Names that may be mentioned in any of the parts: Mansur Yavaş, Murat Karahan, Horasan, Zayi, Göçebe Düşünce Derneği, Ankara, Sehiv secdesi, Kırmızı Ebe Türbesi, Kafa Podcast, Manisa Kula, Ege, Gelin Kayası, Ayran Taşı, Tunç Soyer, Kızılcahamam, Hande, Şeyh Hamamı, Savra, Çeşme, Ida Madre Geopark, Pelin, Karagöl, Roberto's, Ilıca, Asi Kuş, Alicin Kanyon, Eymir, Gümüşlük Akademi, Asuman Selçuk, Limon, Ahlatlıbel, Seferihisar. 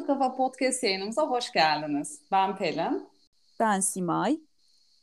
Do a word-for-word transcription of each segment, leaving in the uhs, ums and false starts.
Mutlu Kafa Podcast yayınımıza hoş geldiniz. Ben Pelin. Ben Simay.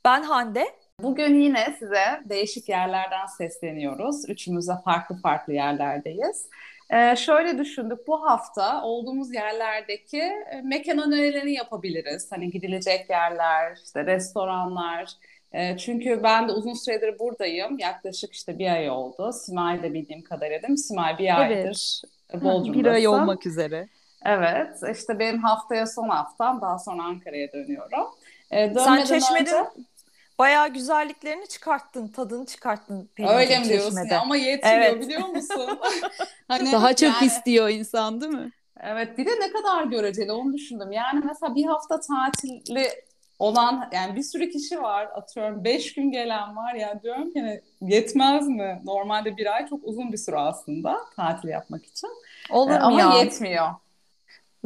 Ben Hande. Bugün yine size değişik yerlerden sesleniyoruz. Üçümüz de farklı farklı yerlerdeyiz. Ee, şöyle düşündük, bu hafta olduğumuz yerlerdeki mekan önerilerini yapabiliriz. Hani gidilecek yerler, işte restoranlar. Ee, çünkü ben de uzun süredir buradayım. Yaklaşık işte bir ay oldu. Simay da bildiğim kadarıyla. Simay bir aydır evet. Bodrum'dasın. Bir ay olmak üzere. Evet, işte benim haftaya son haftam. Daha sonra Ankara'ya dönüyorum. Ee, Sen Çeşme'de önce... bayağı güzelliklerini çıkarttın, tadını çıkarttın. Öyle mi diyorsun ya, ama yetmiyor evet. Biliyor musun? Hani daha çok yani... istiyor insan değil mi? Evet, bir de ne kadar göreceli onu düşündüm. Yani mesela bir hafta tatilli olan, yani bir sürü kişi var, atıyorum beş gün gelen var. Yani diyorum ki yetmez mi? Normalde bir ay çok uzun bir süre aslında tatil yapmak için. Olur ee, ama ya. Yetmiyor.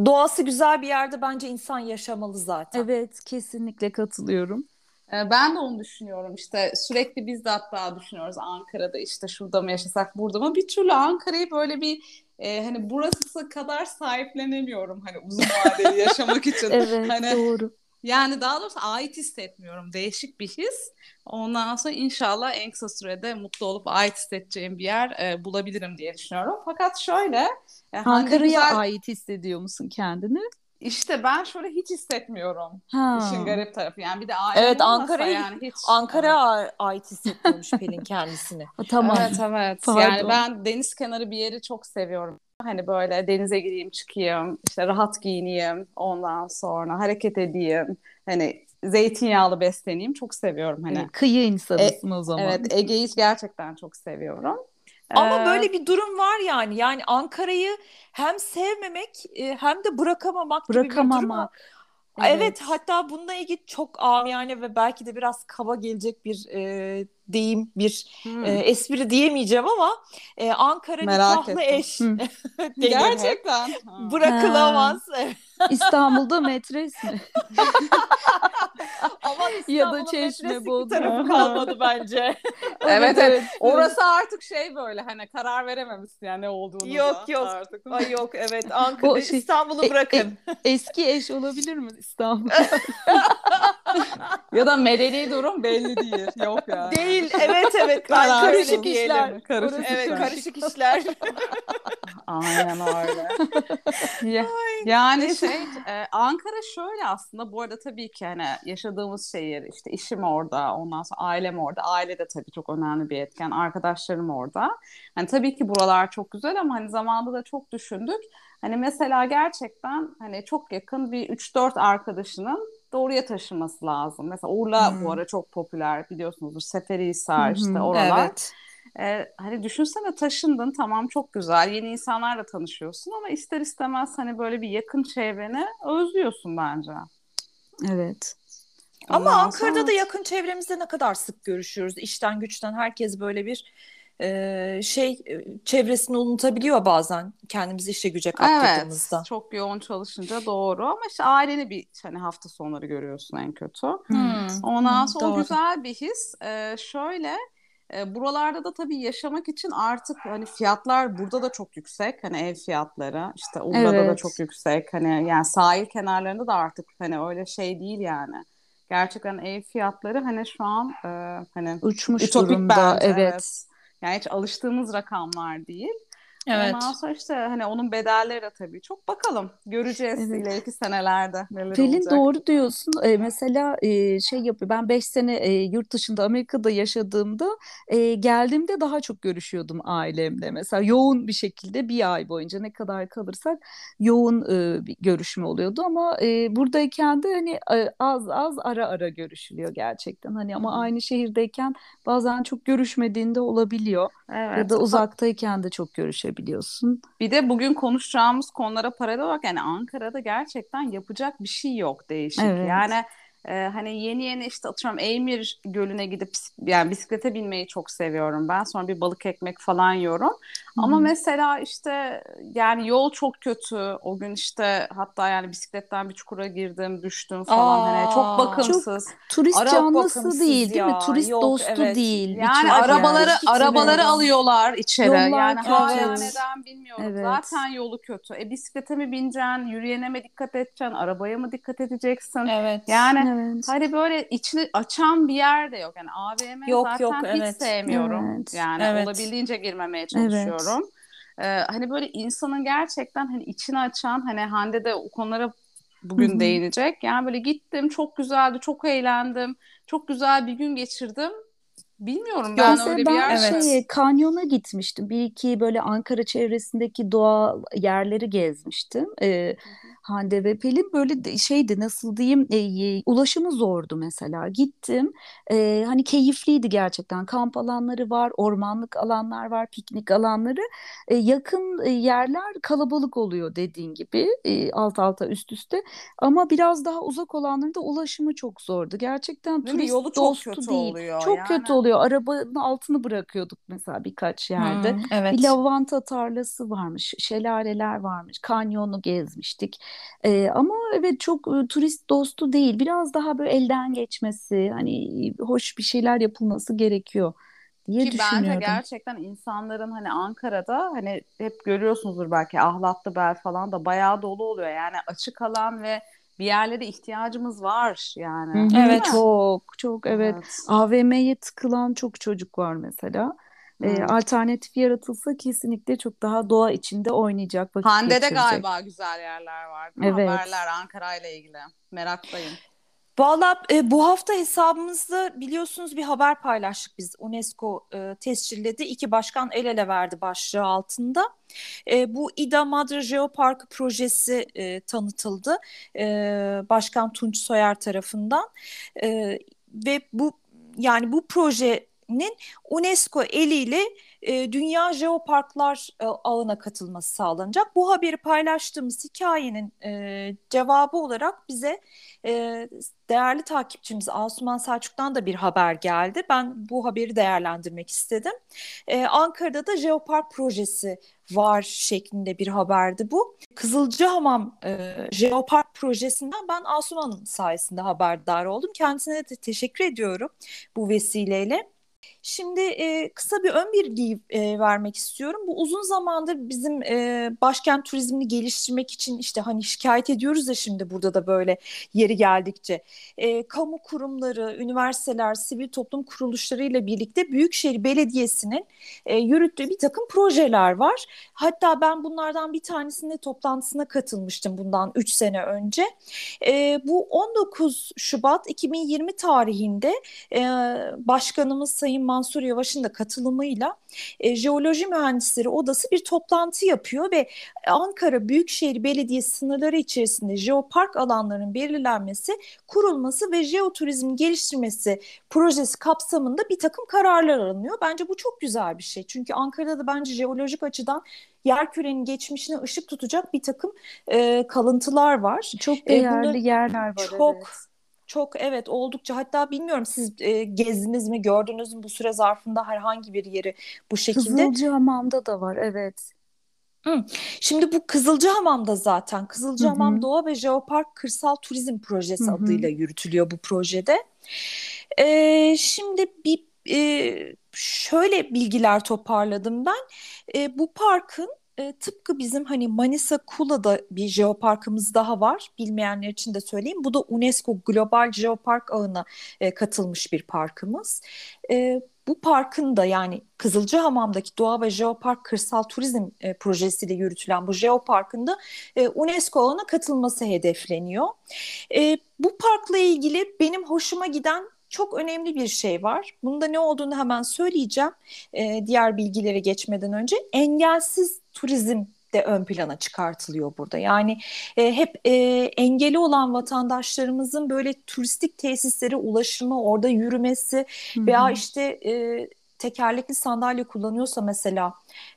Doğası güzel bir yerde bence insan yaşamalı zaten. Evet, kesinlikle katılıyorum. Ben de onu düşünüyorum. İşte sürekli biz de hatta düşünüyoruz Ankara'da işte şurada mı yaşasak burada mı? Bir türlü Ankara'yı böyle bir e, hani burası kadar sahiplenemiyorum hani uzun vadeli yaşamak için. Evet hani, doğru. Yani daha doğrusu ait hissetmiyorum. Değişik bir his. Ondan sonra inşallah en kısa sürede mutlu olup ait hissedeceğim bir yer e, bulabilirim diye düşünüyorum. Fakat şöyle. Ankara'ya güzel... ait hissediyor musun kendini? İşte ben şöyle hiç hissetmiyorum. Ha. İşin garip tarafı. Yani bir de aile evet, olmasa yani hiç. Ankara'ya evet. ait hissetmiyormuş Pelin kendisini. Ha, tamam. Evet evet. Pardon. Yani ben deniz kenarı bir yeri çok seviyorum. Hani böyle denize gireyim çıkayım. İşte rahat giyineyim. Ondan sonra hareket edeyim. Hani zeytinyağlı besleneyim. Çok seviyorum. Hani. Kıyı insanısın e- o zaman. Evet, Ege'yi gerçekten çok seviyorum. Ama böyle bir durum var yani. Yani Ankara'yı hem sevmemek hem de bırakamamak, bırakamamak gibi bir durum. Evet. evet hatta bununla ilgili çok amiyane ve belki de biraz kaba gelecek bir e, deyim, bir hmm. e, espri diyemeyeceğim ama e, Ankara nikahlı eş. Gerçekten. Bırakılamaz. İstanbul'da metres mi? Ama ya da Çeşme, Bodrum kalmadı bence. evet evet. Orası artık şey böyle hani karar verememişsin yani ne olduğunu. Yok da, yok. Artık. Ay yok evet. Ankara şey, İstanbul'u bırakın. E, e, eski eş olabilir mi İstanbul? Ya da medeni durum belli değil. Yok ya. Değil. Evet evet. Karışık işler. Karışık işler. Evet karışık işler. Aynen öyle. ya, yani şey e, Ankara şöyle aslında bu arada tabii ki hani yaşadığımız şehir işte işim orada ondan sonra ailem orada. Aile de tabii çok önemli bir etken. Arkadaşlarım orada. Hani tabii ki buralar çok güzel ama hani zamanında da çok düşündük. Hani mesela gerçekten hani çok yakın bir üç dört arkadaşının doğruya taşınması lazım. Mesela Urla hmm. bu ara çok popüler biliyorsunuzdur. Seferihisar hmm. işte oralar. Evet. Ee, hani düşünsene taşındın tamam çok güzel. Yeni insanlarla tanışıyorsun ama ister istemez hani böyle bir yakın çevreni özlüyorsun bence. Evet. Ondan ama Ankara'da sonra... da yakın çevremizde ne kadar sık görüşüyoruz. İşten güçten herkes böyle bir şey çevresini unutabiliyor bazen kendimizi işe güce kaptırdığımızda. Evet, çok yoğun çalışınca doğru ama işte aileni bir hani hafta sonları görüyorsun en kötü. Hmm. Ondan sonra hmm, o güzel bir his. Ee, şöyle e, buralarda da tabii yaşamak için artık hani fiyatlar burada da çok yüksek. Hani ev fiyatları işte Urla'da evet. da çok yüksek. Hani yani sahil kenarlarında da artık hani öyle şey değil yani. Gerçekten ev fiyatları hani şu an e, hani uçmuş ütopik durumda. Bence, evet. evet. Yani hiç alıştığımız rakamlar değil. Evet. Ondan sonra işte hani onun bedelleri de tabii çok bakalım. Göreceğiz evet. ileriki senelerde neler Pelin olacak. Pelin doğru diyorsun. Ee, mesela e, şey yapıyor. Ben beş sene e, yurt dışında Amerika'da yaşadığımda e, geldiğimde daha çok görüşüyordum ailemle. Mesela yoğun bir şekilde bir ay boyunca ne kadar kalırsak yoğun e, bir görüşme oluyordu. Ama e, buradayken de hani az az ara ara görüşülüyor gerçekten. Hani ama aynı şehirdeyken bazen çok görüşmediğinde olabiliyor. Evet. Ya da uzaktayken de çok görüşebiliyor. Biliyorsun. Bir de bugün konuşacağımız konulara paralel olarak yani Ankara'da gerçekten yapacak bir şey yok değişik. Evet. Yani Ee, hani yeni yeni işte atıyorum Eymir Gölü'ne gidip yani bisiklete binmeyi çok seviyorum ben. Sonra bir balık ekmek falan yiyorum. Hmm. Ama mesela işte yani yol çok kötü. O gün işte hatta yani bisikletten bir çukura girdim, düştüm falan. Aa, hani çok bakımsız. Çok turist Arap canlısı bakımsız değil ya. Değil mi? Turist Yok, dostu evet. değil. Yani arabaları yani. arabaları alıyorlar içeri. Yollar yani hala evet. neden bilmiyorum. Evet. Zaten yolu kötü. E bisiklete mi bineceksin? Yürüyene mi dikkat edeceksin? Arabaya mı dikkat edeceksin? Evet. Yani evet. Hani böyle içini açan bir yer de yok. Yani A V M yok, zaten yok, hiç evet. sevmiyorum. Evet. Yani evet. olabildiğince girmemeye çalışıyorum. Evet. Ee, hani böyle insanın gerçekten hani içini açan, hani Hande de o konulara bugün Hı-hı. değinecek. Yani böyle gittim, çok güzeldi, çok eğlendim. Çok güzel bir gün geçirdim. Bilmiyorum ben Mesela öyle bir yer. Ben şeye, evet. kanyona gitmiştim. Bir iki böyle Ankara çevresindeki doğal yerleri gezmiştim. Ee, Hande ve Pelin böyle şeydi, nasıl diyeyim, e, ulaşımı zordu mesela. Gittim. E, hani keyifliydi gerçekten. Kamp alanları var, ormanlık alanlar var, piknik alanları. E, yakın yerler kalabalık oluyor dediğin gibi. E, alt alta üst üste. Ama biraz daha uzak olanların da ulaşımı çok zordu. Gerçekten değil turist yolu dostu çok kötü değil. Oluyor. Çok yani. kötü oluyor. Arabanın altını bırakıyorduk mesela birkaç yerde. Hmm, evet. Bir lavanta tarlası varmış, şelaleler varmış, kanyonu gezmiştik. Ee, ama evet çok e, turist dostu değil. Biraz daha böyle elden geçmesi, hani hoş bir şeyler yapılması gerekiyor diye Ki düşünüyorum. Bence gerçekten insanların hani Ankara'da hani hep görüyorsunuzdur belki Ahlatlıbel falan da bayağı dolu oluyor. Yani açık alan ve bir yerlere ihtiyacımız var yani. Evet çok çok evet. evet. A V M'ye tıkılan çok çocuk var mesela. Evet. Ee, alternatif yaratılsa kesinlikle çok daha doğa içinde oynayacak, vakit Hande'de geçirecek. Hande'de galiba güzel yerler var. Evet. Haberler Ankara ile ilgili. Meraktayım. Vallahi e, bu hafta hesabımızda biliyorsunuz bir haber paylaştık biz. UNESCO e, tescilledi. İki başkan el ele verdi başlığı altında. E, bu Ida Madre Geoparkı projesi e, tanıtıldı. E, Başkan Tunç Soyer tarafından. E, ve bu yani bu projenin UNESCO eliyle e, Dünya Jeoparklar e, Ağı'na katılması sağlanacak. Bu haberi paylaştığımız hikayenin e, cevabı olarak bize e, değerli takipçimiz Asuman Selçuk'tan da bir haber geldi. Ben bu haberi değerlendirmek istedim. E, Ankara'da da Jeopark projesi var şeklinde bir haberdi bu. Kızılcahamam e, Jeopark projesinden ben Asuman'ın sayesinde haberdar oldum. Kendisine de teşekkür ediyorum bu vesileyle. Şimdi e, kısa bir ön bilgi e, vermek istiyorum. Bu uzun zamandır bizim e, başkent turizmini geliştirmek için işte hani şikayet ediyoruz ya şimdi burada da böyle yeri geldikçe. E, kamu kurumları, üniversiteler, sivil toplum kuruluşlarıyla birlikte Büyükşehir Belediyesi'nin e, yürüttüğü bir takım projeler var. Hatta ben bunlardan bir tanesinin toplantısına katılmıştım bundan üç sene önce. E, bu on dokuz Şubat iki bin yirmi tarihinde e, başkanımız Sayın Mansur Yavaş'ın da katılımıyla e, Jeoloji Mühendisleri Odası bir toplantı yapıyor ve Ankara Büyükşehir Belediyesi sınırları içerisinde jeopark alanlarının belirlenmesi, kurulması ve jeoturizmin geliştirmesi projesi kapsamında bir takım kararlar alınıyor. Bence bu çok güzel bir şey. Çünkü Ankara'da da bence jeolojik açıdan yerkürenin geçmişine ışık tutacak bir takım e, kalıntılar var. Çok değerli e, bunun, yerler var. Çok evet. Çok evet oldukça, hatta bilmiyorum siz e, gezdiniz mi, gördünüz mü bu süre zarfında herhangi bir yeri bu şekilde? Kızılcahamam'da da var evet. Hı. Şimdi bu Kızılcahamam'da zaten Kızılcahamam Hı-hı. Doğa ve Jeopark Kırsal Turizm Projesi Hı-hı. adıyla yürütülüyor bu projede. E, şimdi bir e, şöyle bilgiler toparladım ben. E, bu parkın E, tıpkı bizim hani Manisa Kula'da bir jeoparkımız daha var. Bilmeyenler için de söyleyeyim. Bu da UNESCO Global Jeopark Ağı'na e, katılmış bir parkımız. E, bu parkın da yani Kızılcahamam'daki Doğa ve Jeopark Kırsal Turizm e, projesiyle yürütülen bu jeoparkın da e, UNESCO ağına katılması hedefleniyor. E, bu parkla ilgili benim hoşuma giden çok önemli bir şey var. Bunda ne olduğunu hemen söyleyeceğim. E, diğer bilgilere geçmeden önce engelsiz turizm de ön plana çıkartılıyor burada. Yani e, hep e, engeli olan vatandaşlarımızın böyle turistik tesislere ulaşımı, orada yürümesi Hı-hı. veya işte e, tekerlekli sandalye kullanıyorsa mesela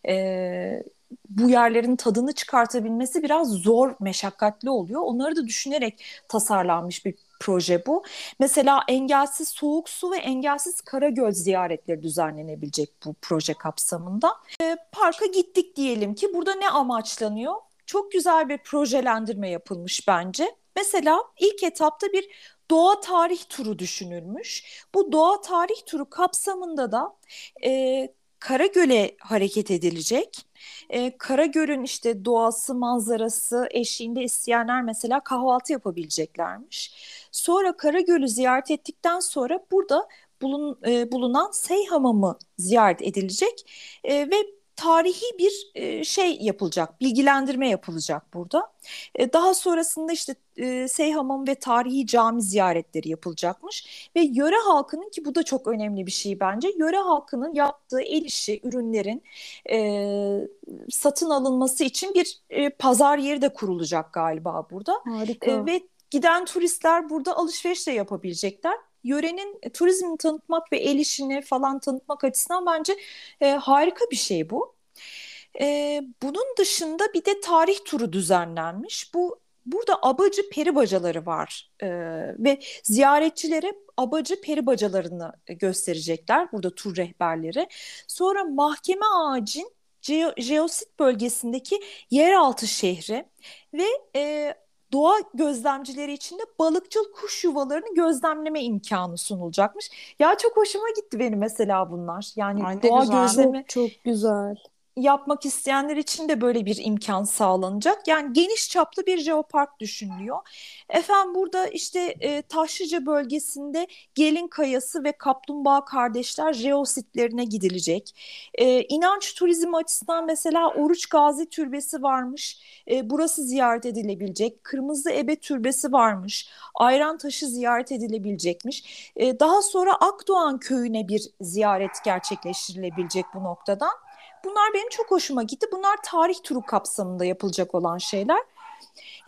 e, bu yerlerin tadını çıkartabilmesi biraz zor, meşakkatli oluyor. Onları da düşünerek tasarlanmış bir proje bu. Mesela engelsiz soğuk su ve engelsiz Karagöl ziyaretleri düzenlenebilecek bu proje kapsamında. E, parka gittik diyelim ki, burada ne amaçlanıyor? Çok güzel bir projelendirme yapılmış bence. Mesela ilk etapta bir doğa tarih turu düşünülmüş. Bu doğa tarih turu kapsamında da e, Karagöl'e hareket edilecek. Ee, Karagöl'ün işte doğası, manzarası eşliğinde isteyenler mesela kahvaltı yapabileceklermiş. Sonra Karagöl'ü ziyaret ettikten sonra burada bulun, e, bulunan Şeyh Hamamı ziyaret edilecek e, ve tarihi bir e, şey yapılacak, bilgilendirme yapılacak burada. E, daha sonrasında işte e, Şeyh Hamamı ve tarihi cami ziyaretleri yapılacakmış. Ve yöre halkının, ki bu da çok önemli bir şey bence, yöre halkının yaptığı el işi ürünlerin e, satın alınması için bir e, pazar yeri de kurulacak galiba burada. Harika. E, ve giden turistler burada alışveriş de yapabilecekler. Yörenin turizmi tanıtmak ve el işini falan tanıtmak açısından bence e, harika bir şey bu. E, bunun dışında bir de tarih turu düzenlenmiş. Bu burada Abacı Peribacaları var e, ve ziyaretçilere Abacı Peribacalarını gösterecekler burada tur rehberleri. Sonra Mahkeme Ağacı'nın Ge- Jeosit bölgesindeki yeraltı şehri ve e, doğa gözlemcileri için de balıkçıl kuş yuvalarını gözlemleme imkanı sunulacakmış. Ya çok hoşuma gitti benim mesela bunlar. Yani Ay, doğa güzel. gözlemi çok, çok güzel. Yapmak isteyenler için de böyle bir imkan sağlanacak. Yani geniş çaplı bir jeopark düşünülüyor. Efendim burada işte e, Taşlıca bölgesinde Gelin Kayası ve Kaplumbağa Kardeşler jeositlerine gidilecek. E, inanç turizmi açısından mesela Oruç Gazi Türbesi varmış. E, burası ziyaret edilebilecek. Kırmızı Ebe Türbesi varmış. Ayran Taşı ziyaret edilebilecekmiş. E, daha sonra Akdoğan Köyü'ne bir ziyaret gerçekleştirilebilecek bu noktadan. Bunlar benim çok hoşuma gitti. Bunlar tarih turu kapsamında yapılacak olan şeyler.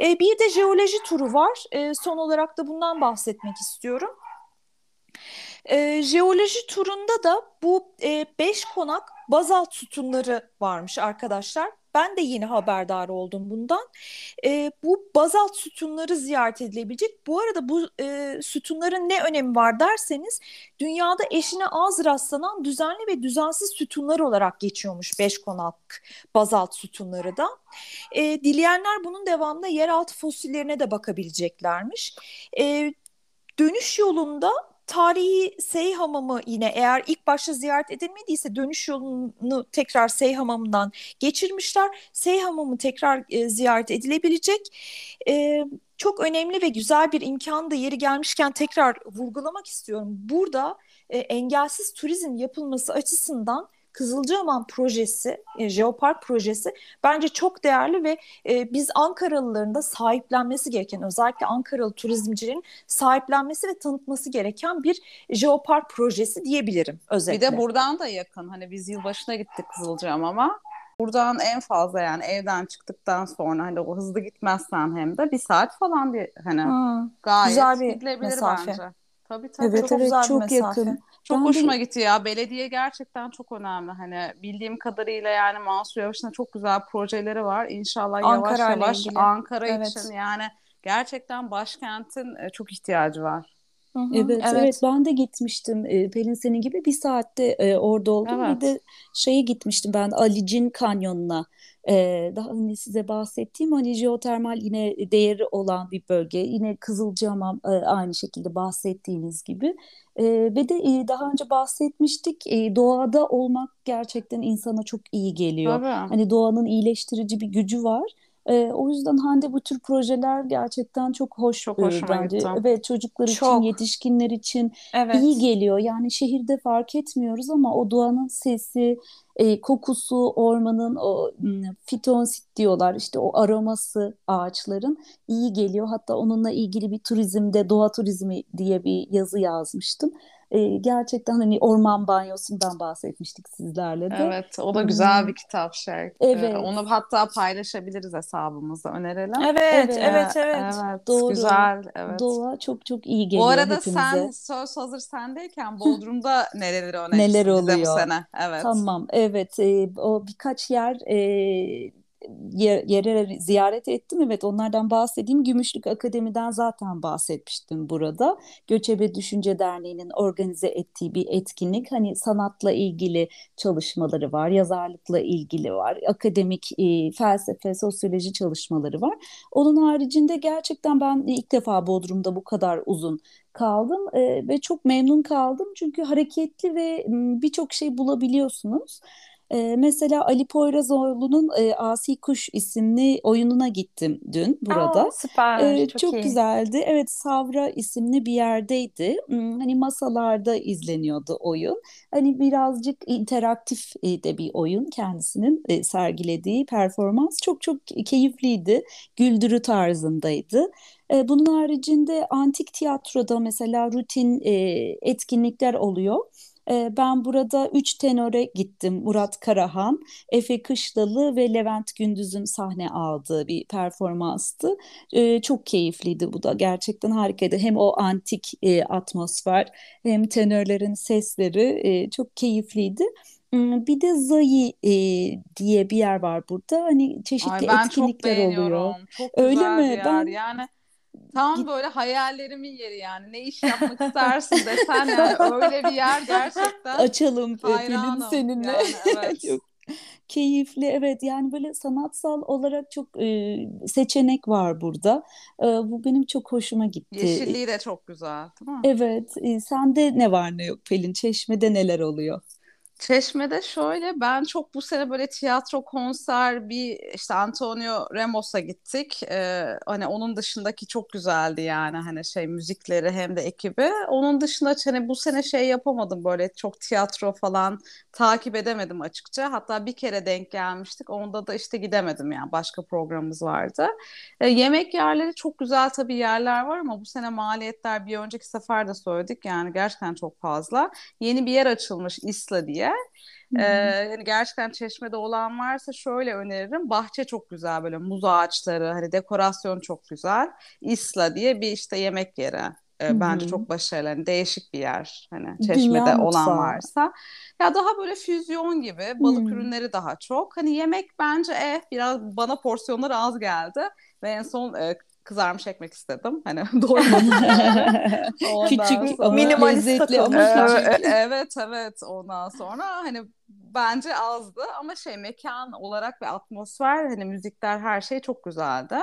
Ee, bir de jeoloji turu var. Ee, son olarak da bundan bahsetmek istiyorum. Ee, jeoloji turunda da bu e, Beş Konak bazalt sütunları varmış arkadaşlar. Ben de yeni haberdar oldum bundan. E, bu bazalt sütunları ziyaret edilebilecek. Bu arada bu e, sütunların ne önemi var derseniz, dünyada eşine az rastlanan düzenli ve düzensiz sütunlar olarak geçiyormuş Beş Konak bazalt sütunları da. E, dileyenler bunun devamında yeraltı fosillerine de bakabileceklermiş. E, dönüş yolunda tarihi Şeyh Hamamı, yine eğer ilk başta ziyaret edilmediyse dönüş yolunu tekrar Şeyh Hamamı'ndan geçirmişler. Şeyh Hamamı tekrar e, ziyaret edilebilecek. E, çok önemli ve güzel bir imkan da yeri gelmişken tekrar vurgulamak istiyorum. Burada e, engelsiz turizm yapılması açısından Kızılcahamam projesi, e, Jeopark projesi bence çok değerli ve e, biz Ankaralıların da sahiplenmesi gereken, özellikle Ankaralı turizmcilerin sahiplenmesi ve tanıtması gereken bir Jeopark projesi diyebilirim özellikle. Bir de buradan da yakın, hani biz yılbaşına gittik Kızılcahamam'a. Buradan en fazla, yani evden çıktıktan sonra, hani o hızlı gitmezsen hem de bir saat falan diye, hani ha, gayet güzel bir gidilebilir mesafe bence. Tabii tabii evet, çok, evet, güzel çok yakın. Çok ben hoşuma de... gitti ya. Belediye gerçekten çok önemli. Hani bildiğim kadarıyla yani Mansur Yavaş'ın çok güzel projeleri var. İnşallah Ankara yavaş yavaş ilgili. Ankara evet. için yani gerçekten başkentin çok ihtiyacı var. Hı-hı. Evet, evet evet ben de gitmiştim. Pelin senin gibi bir saatte orada oldum. Evet. Bir de şeye gitmiştim ben, Alicin Kanyon'una. Ee, daha önce size bahsettiğim hani jeotermal yine değeri olan bir bölge, yine Kızılcahamam aynı şekilde bahsettiğiniz gibi ee, ve de daha önce bahsetmiştik, ee, doğada olmak gerçekten insana çok iyi geliyor. Tabii. Hani doğanın iyileştirici bir gücü var. Ee, o yüzden Hande bu tür projeler gerçekten çok hoş. Çok hoşuma gitti. Evet, çocuklar çok. için, yetişkinler için evet. iyi geliyor. Yani şehirde fark etmiyoruz ama o doğanın sesi, e, kokusu, ormanın o fitonsit diyorlar işte, o aroması ağaçların iyi geliyor. Hatta onunla ilgili bir turizmde doğa turizmi diye bir yazı yazmıştım. E, gerçekten hani orman banyosundan bahsetmiştik sizlerle de. Evet, o da güzel hmm. bir kitap şey. Evet. Onu hatta paylaşabiliriz hesabımızda, önerelim. Evet, evet, evet. evet. Doğru. Güzel, evet. Doğa çok çok iyi geliyor hepimize. Bu arada hepimize. Sen söz hazır sendeyken Bodrum'da nereleri önerirsin? Neler oluyor? Bu sene. Evet. Tamam, evet. E, o birkaç yer e, yerlere ziyaret ettim. Evet, onlardan bahsedeyim. Gümüşlük Akademi'den zaten bahsetmiştim burada. Göçebe Düşünce Derneği'nin organize ettiği bir etkinlik. Hani sanatla ilgili çalışmaları var, yazarlıkla ilgili var, akademik e, felsefe, sosyoloji çalışmaları var. Onun haricinde gerçekten ben ilk defa Bodrum'da bu kadar uzun kaldım e, ve çok memnun kaldım. Çünkü hareketli ve birçok şey bulabiliyorsunuz. Ee, mesela Ali Poyrazoğlu'nun e, Asi Kuş isimli oyununa gittim dün burada. Aa, süper, ee, çok, çok güzeldi. Evet, Savra isimli bir yerdeydi. Hmm, hani masalarda izleniyordu oyun. Hani birazcık interaktif e, de bir oyun, kendisinin e, sergilediği performans çok çok keyifliydi. Güldürü tarzındaydı. E, bunun haricinde antik tiyatroda mesela rutin e, etkinlikler oluyor. Ben burada üç tenöre gittim. Murat Karahan, Efe Kışlalı ve Levent Gündüz'ün sahne aldığı bir performanstı. Çok keyifliydi bu da. Gerçekten harikaydı. Hem o antik atmosfer hem tenörlerin sesleri çok keyifliydi. Bir de Zayi e, diye bir yer var burada. Hani çeşitli Ay, etkinlikler oluyor. Çok öyle mi? Yer. Ben yani tam böyle hayallerimin yeri yani. Ne iş yapmak istersin desen yani. Öyle bir yer gerçekten. Açalım Pelin seninle. Yani, evet. Çok keyifli, evet, yani böyle sanatsal olarak çok e, seçenek var burada. E, bu benim çok hoşuma gitti. Yeşilliği de çok güzel, değil mi? Evet. E, sende ne var ne yok Pelin? Çeşme'de neler oluyor? Çeşme'de şöyle, ben çok bu sene böyle tiyatro, konser, bir işte Antonio Ramos'a gittik. Ee, hani onun dışındaki çok güzeldi yani, hani şey müzikleri hem de ekibi. Onun dışında hani bu sene şey yapamadım, böyle çok tiyatro falan takip edemedim açıkça. Hatta bir kere denk gelmiştik. Onda da işte gidemedim yani, başka programımız vardı. Ee, yemek yerleri çok güzel tabii yerler var ama bu sene maliyetler, bir önceki sefer de söyledik yani, gerçekten çok fazla. Yeni bir yer açılmış İsla diye. Ee, yani gerçekten Çeşme'de olan varsa şöyle öneririm. Bahçe çok güzel, böyle muz ağaçları, hani dekorasyon çok güzel. İsla diye bir işte yemek yeri. Ee, bence çok başarılı. Yani değişik bir yer. Hani Çeşme'de Dünya olan mutfağı. Varsa. Ya daha böyle füzyon gibi balık Hı-hı. ürünleri daha çok. Hani yemek bence eh, biraz bana porsiyonlar az geldi ve en son e, kızarmış ekmek istedim. Hani doymadım. Küçük, minimalist takılmış. Evet, evet, evet. Ondan sonra hani bence azdı ama şey, mekan olarak ve atmosfer, hani müzikler, her şey çok güzeldi.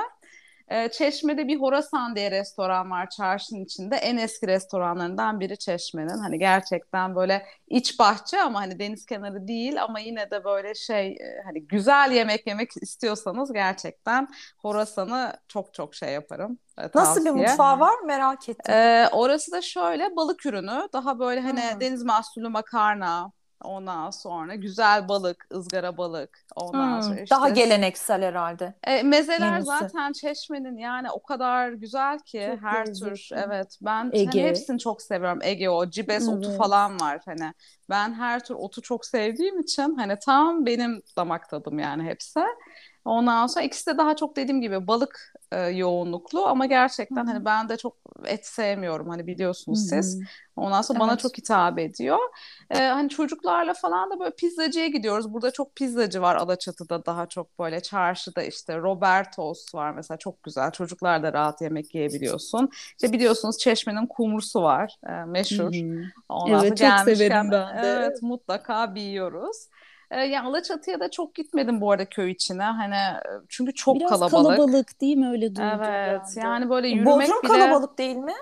Ee, Çeşme'de bir Horasan diye restoran var çarşının içinde. En eski restoranlarından biri Çeşme'nin. Hani gerçekten böyle iç bahçe ama hani deniz kenarı değil, ama yine de böyle şey, hani güzel yemek yemek istiyorsanız gerçekten Horasan'ı çok çok şey yaparım. Tavsiye. Nasıl bir mutfağı var mı, merak ettim. Ee, orası da şöyle balık ürünü, daha böyle hani hmm. deniz mahsulü, makarna. Ondan sonra güzel balık, ızgara balık. Ondan hmm, sonra işte daha geleneksel herhalde. E, mezeler Yenisi. Zaten Çeşme'nin yani o kadar güzel ki, çok her lezzetli. Tür. Evet, ben hani hepsini çok seviyorum. Ege, o cibes evet. otu falan var hani. Ben her tür otu çok sevdiğim için hani tam benim damak tadım yani hepsi. Ondan sonra ikisi de daha çok dediğim gibi balık e, yoğunluklu ama gerçekten Hı-hı. hani ben de çok et sevmiyorum, hani biliyorsunuz Hı-hı. siz. Ondan sonra evet. bana çok hitap ediyor. E, hani çocuklarla falan da böyle pizzacıya gidiyoruz. Burada çok pizzacı var Alaçatı'da, daha çok böyle çarşıda işte Roberto's var mesela, çok güzel. Çocuklar da rahat yemek yiyebiliyorsun. İşte biliyorsunuz Çeşme'nin kumrusu var e, meşhur. Ondan evet, çok severim ben de. Evet, mutlaka bir yiyoruz. Yani Alaçatı'ya da çok gitmedim bu arada, köy içine. Hani çünkü çok Biraz kalabalık. Biraz kalabalık değil mi, öyle duydum. Evet yani, yani böyle yürümek Bodrum bile. Bodrum kalabalık değil mi?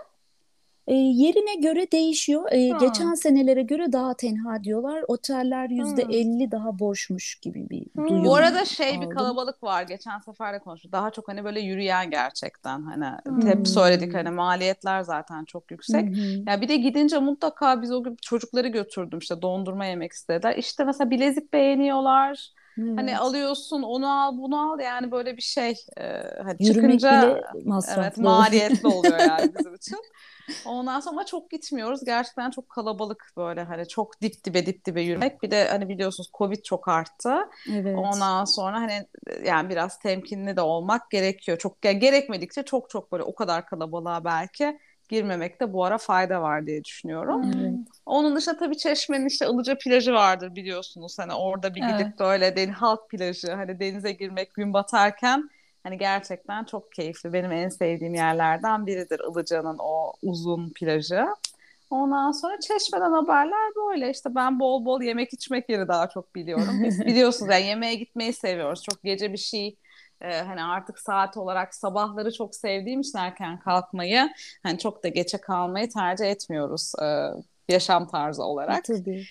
E, yerine göre değişiyor. E, geçen senelere göre daha tenha diyorlar. Oteller yüzde elli hmm. daha boşmuş gibi bir hmm. duyum. Bu arada şey aldım. Bir kalabalık var. Geçen sefer de konuştuk. Daha çok hani böyle yürüyen gerçekten. Hani hmm. hep söyledik hani maliyetler zaten çok yüksek. Hmm. Ya bir de gidince mutlaka biz o gün çocukları götürdüm, işte dondurma yemek istediler. İşte mesela bilezik beğeniyorlar. Evet. Hani alıyorsun, onu al, bunu al, yani böyle bir şey e, hani yürümek çıkınca evet, maliyetli oluyor yani bizim için. Ondan sonra çok gitmiyoruz. Gerçekten çok kalabalık, böyle hani çok dip dibe dip dibe yürümek. Bir de hani biliyorsunuz Covid çok arttı. Evet. Ondan sonra hani yani biraz temkinli de olmak gerekiyor. Çok yani gerekmedikçe çok çok böyle o kadar kalabalığa belki girmemekte bu ara fayda var diye düşünüyorum. Evet. Onun dışında tabii Çeşme'nin işte Ilıca plajı vardır biliyorsunuz. Hani orada bir gidip evet. de öyle deniz, halk plajı, hani denize girmek gün batarken hani gerçekten çok keyifli. Benim en sevdiğim yerlerden biridir Ilıca'nın o uzun plajı. Ondan sonra Çeşme'den haberler böyle. İşte ben bol bol yemek içmek yeri daha çok biliyorum. Biz biliyorsunuz yani yemeğe gitmeyi seviyoruz. Çok gece bir şey e, hani artık saat olarak sabahları çok sevdiğim için erken kalkmayı, hani çok da geçe kalmayı tercih etmiyoruz e, yaşam tarzı olarak. Tabii.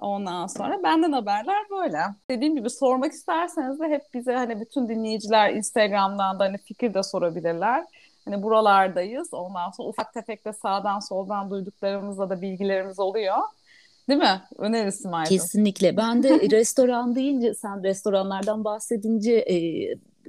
Ondan sonra benden haberler böyle. Dediğim gibi sormak isterseniz de hep bize hani bütün dinleyiciler Instagram'dan da hani fikir de sorabilirler. Hani buralardayız. Ondan sonra ufak tefek de sağdan soldan duyduklarımızla da bilgilerimiz oluyor. Değil mi? Önerirsin Aydın. Kesinlikle. Ben de restoran deyince, sen restoranlardan bahsedince e,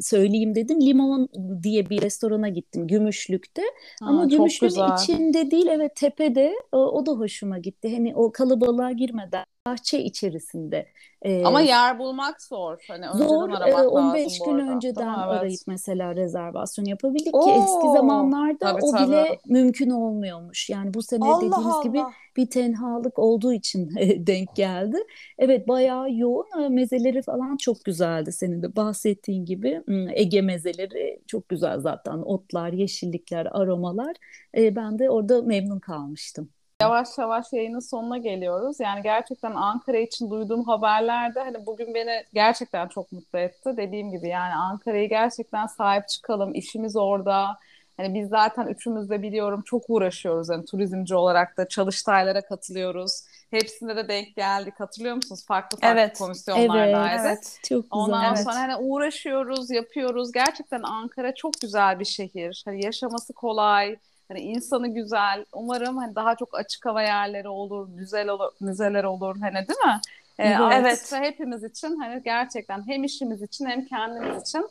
söyleyeyim dedim. Limon diye bir restorana gittim Gümüşlük'te. Ha, ama Gümüşlük'ün içinde değil, evet tepede. O, o da hoşuma gitti. Hani o kalabalığa girmeden. Bahçe içerisinde. Ee, Ama yer bulmak zor. Hani zor. on beş gün önceden tamam, arayıp evet. mesela rezervasyon yapabildik Oo, ki eski zamanlarda tabii, o tabii. bile mümkün olmuyormuş. Yani bu sene Allah dediğimiz Allah. gibi bir tenhalık olduğu için denk geldi. Evet, bayağı yoğun. Mezeleri falan çok güzeldi, senin de bahsettiğin gibi. Ege mezeleri çok güzel zaten. Otlar, yeşillikler, aromalar. Ben de orada memnun kalmıştım. Yavaş yavaş yayının sonuna geliyoruz. Yani gerçekten Ankara için duyduğum haberlerde hani bugün beni gerçekten çok mutlu etti. Dediğim gibi yani Ankara'yı gerçekten sahip çıkalım. İşimiz orada. Hani biz zaten üçümüz de biliyorum çok uğraşıyoruz. Yani turizmci olarak da çalıştaylara katılıyoruz. Hepsinde de denk geldik. Hatırlıyor musunuz? Farklı farklı evet, komisyonlarda. Evet, evet. Çok güzel. Ondan evet. sonra hani uğraşıyoruz, yapıyoruz. Gerçekten Ankara çok güzel bir şehir. Hani yaşaması kolay. Hani insanı güzel. Umarım hani daha çok açık hava yerleri olur, müzeler olur, müzeler olur hani değil mi? Evet. Ee, evet. Hepimiz için hani gerçekten hem işimiz için hem kendimiz için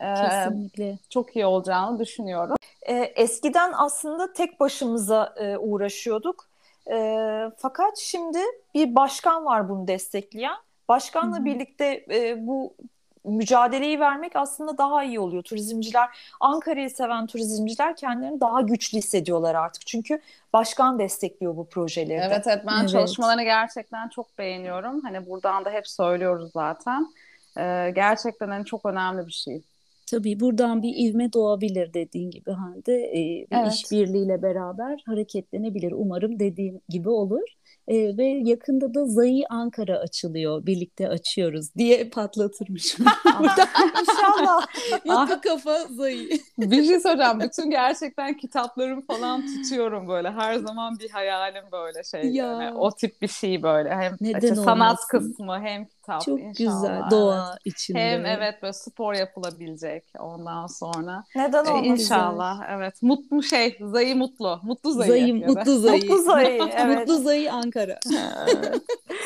kesinlikle e, çok iyi olacağını düşünüyorum. Ee, eskiden aslında tek başımıza e, uğraşıyorduk. E, fakat şimdi bir başkan var bunu destekleyen. Başkanla Hı-hı. birlikte e, bu mücadeleyi vermek aslında daha iyi oluyor. Turizmciler, Ankara'yı seven turizmciler kendilerini daha güçlü hissediyorlar artık. Çünkü başkan destekliyor bu projeleri. Evet, evet ben evet. çalışmalarını gerçekten çok beğeniyorum. Hani buradan da hep söylüyoruz zaten. Ee, gerçekten hani çok önemli bir şey. Tabii buradan bir ivme doğabilir dediğin gibi Hande. Ee, bir evet. işbirliğiyle beraber hareketlenebilir. Umarım dediğim gibi olur. Ee, ve yakında da Zayi Ankara açılıyor. Birlikte açıyoruz diye patlatırmışım. İnşallah. Yuttu kafa Zayi. Bir şey soracağım. Bütün gerçekten kitaplarım falan tutuyorum böyle. Her zaman bir hayalim böyle şey. Yani, o tip bir şey böyle. Hem işte sanat kısmı hem kitap. Çok inşallah. Güzel. Doğa evet. içinde. Hem evet böyle spor yapılabilecek ondan sonra. Neden olmasın? Ee, inşallah. Güzel. Evet. Mutlu şey. Zayi mutlu. Mutlu Zayi. Zayi mutlu Zayi. Mutlu Zayi. Evet. Mutlu Zayi Ankara. Evet.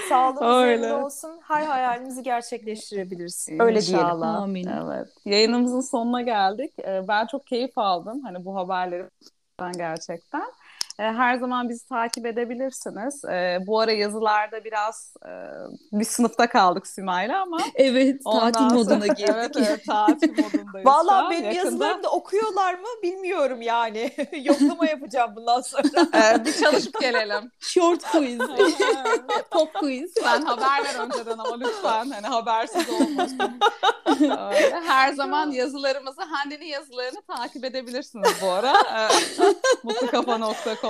Sağlığımız yerinde olsun. Her hayalimizi gerçekleştirebiliriz. Öyle İnşallah. Diyelim. Amin. Evet. Yayınımızın sonuna geldik. Ben çok keyif aldım. Hani bu haberlerden gerçekten. Her zaman bizi takip edebilirsiniz. Bu ara yazılarda biraz bir sınıfta kaldık Simay'la ama. Evet. Ondan tatil sonra... moduna girdik. Evet, evet tatil modundayız. Valla benim yakında... yazılarımı da okuyorlar mı bilmiyorum yani. Yoklama yapacağım bundan sonra. Bir çalışıp gelelim. Short quiz. Pop quiz. Sen haber ver önceden ama lütfen. Hani habersiz olmasın. Öyle. Her zaman yazılarımızı, Hande'nin yazılarını takip edebilirsiniz bu ara. mutlu kafa nokta com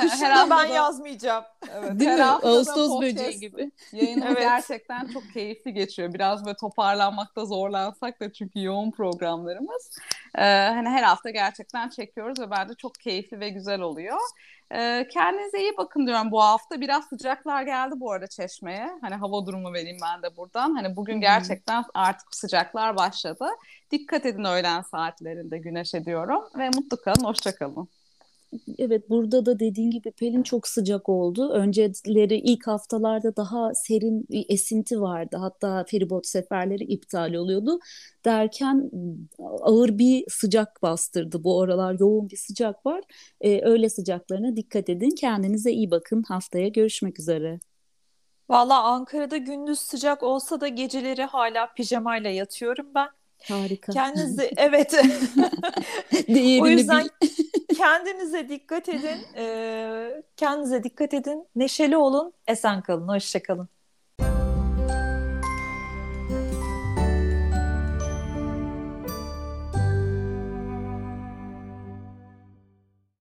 Kışında ben da... yazmayacağım. Evet, değil mi? Ağustos böceği gibi. Yayınım evet. gerçekten çok keyifli geçiyor. Biraz böyle toparlanmakta zorlansak da çünkü yoğun programlarımız. Ee, hani her hafta gerçekten çekiyoruz ve bence çok keyifli ve güzel oluyor. Ee, kendinize iyi bakın diyorum bu hafta. Biraz sıcaklar geldi bu arada Çeşme'ye. Hani hava durumu vereyim ben de buradan. Hani bugün gerçekten artık sıcaklar başladı. Dikkat edin öğlen saatlerinde güneş ediyorum. Ve mutlu kalın, hoşça kalın. Evet, burada da dediğin gibi Pelin çok sıcak oldu. Önceleri ilk haftalarda daha serin bir esinti vardı. Hatta feribot seferleri iptal oluyordu. Derken ağır bir sıcak bastırdı. Bu aralar yoğun bir sıcak var. Ee, öğle sıcaklarına dikkat edin. Kendinize iyi bakın. Haftaya görüşmek üzere. Valla Ankara'da gündüz sıcak olsa da geceleri hala pijamayla yatıyorum ben. Harika. Kendinize evet. O yüzden... Kendinize dikkat edin. Ee, kendinize dikkat edin. Neşeli olun. Esen kalın. Hoşça kalın.